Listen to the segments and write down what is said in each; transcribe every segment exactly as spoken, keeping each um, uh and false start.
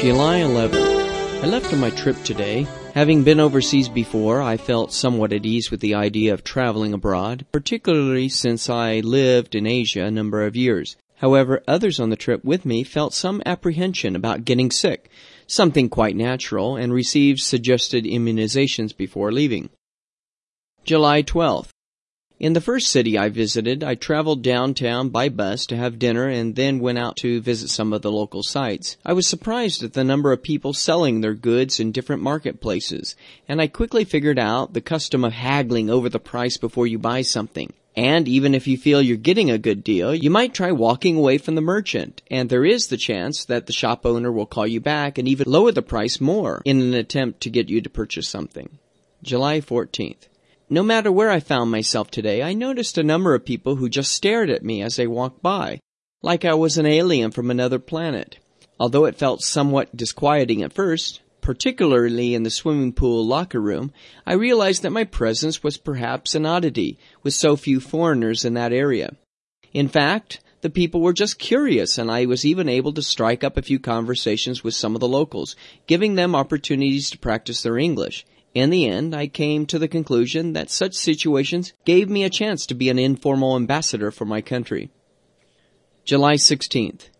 July eleventh. I left on my trip today. Having been overseas before, I felt somewhat at ease with the idea of traveling abroad, particularly since I lived in Asia a number of years. However, others on the trip with me felt some apprehension about getting sick, something quite natural, and received suggested immunizations before leaving. July twelfth. In the first city I visited, I traveled downtown by bus to have dinner and then went out to visit some of the local sites. I was surprised at the number of people selling their goods in different marketplaces, and I quickly figured out the custom of haggling over the price before you buy something. And even if you feel you're getting a good deal, you might try walking away from the merchant, and there is the chance that the shop owner will call you back and even lower the price more in an attempt to get you to purchase something. July fourteenth. No matter where I found myself today, I noticed a number of people who just stared at me as they walked by, like I was an alien from another planet. Although it felt somewhat disquieting at first, particularly in the swimming pool locker room, I realized that my presence was perhaps an oddity, with so few foreigners in that area. In fact, the people were just curious, and I was even able to strike up a few conversations with some of the locals, giving them opportunities to practice their English. In the end, I came to the conclusion that such situations gave me a chance to be an informal ambassador for my country. July sixteenth.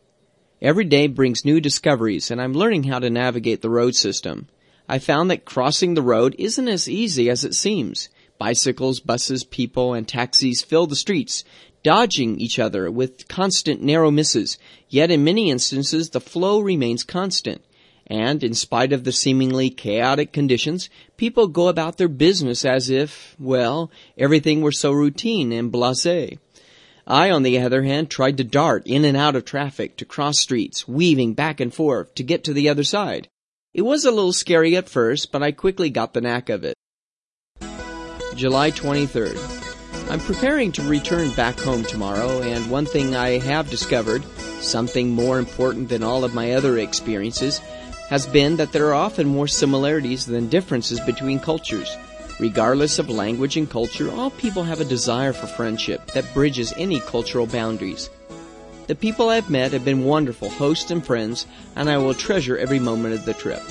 Every day brings new discoveries, and I'm learning how to navigate the road system. I found that crossing the road isn't as easy as it seems. Bicycles, buses, people, and taxis fill the streets, dodging each other with constant narrow misses, yet in many instances the flow remains constant. And, in spite of the seemingly chaotic conditions, people go about their business as if, well, everything were so routine and blasé. I, on the other hand, tried to dart in and out of traffic, to cross streets, weaving back and forth, to get to the other side. It was a little scary at first, but I quickly got the knack of it. July twenty-third. I'm preparing to return back home tomorrow, and one thing I have discovered, something more important than all of my other experiences, has been that there are often more similarities than differences between cultures. Regardless of language and culture, all people have a desire for friendship that bridges any cultural boundaries. The people I've met have been wonderful hosts and friends, and I will treasure every moment of the trip.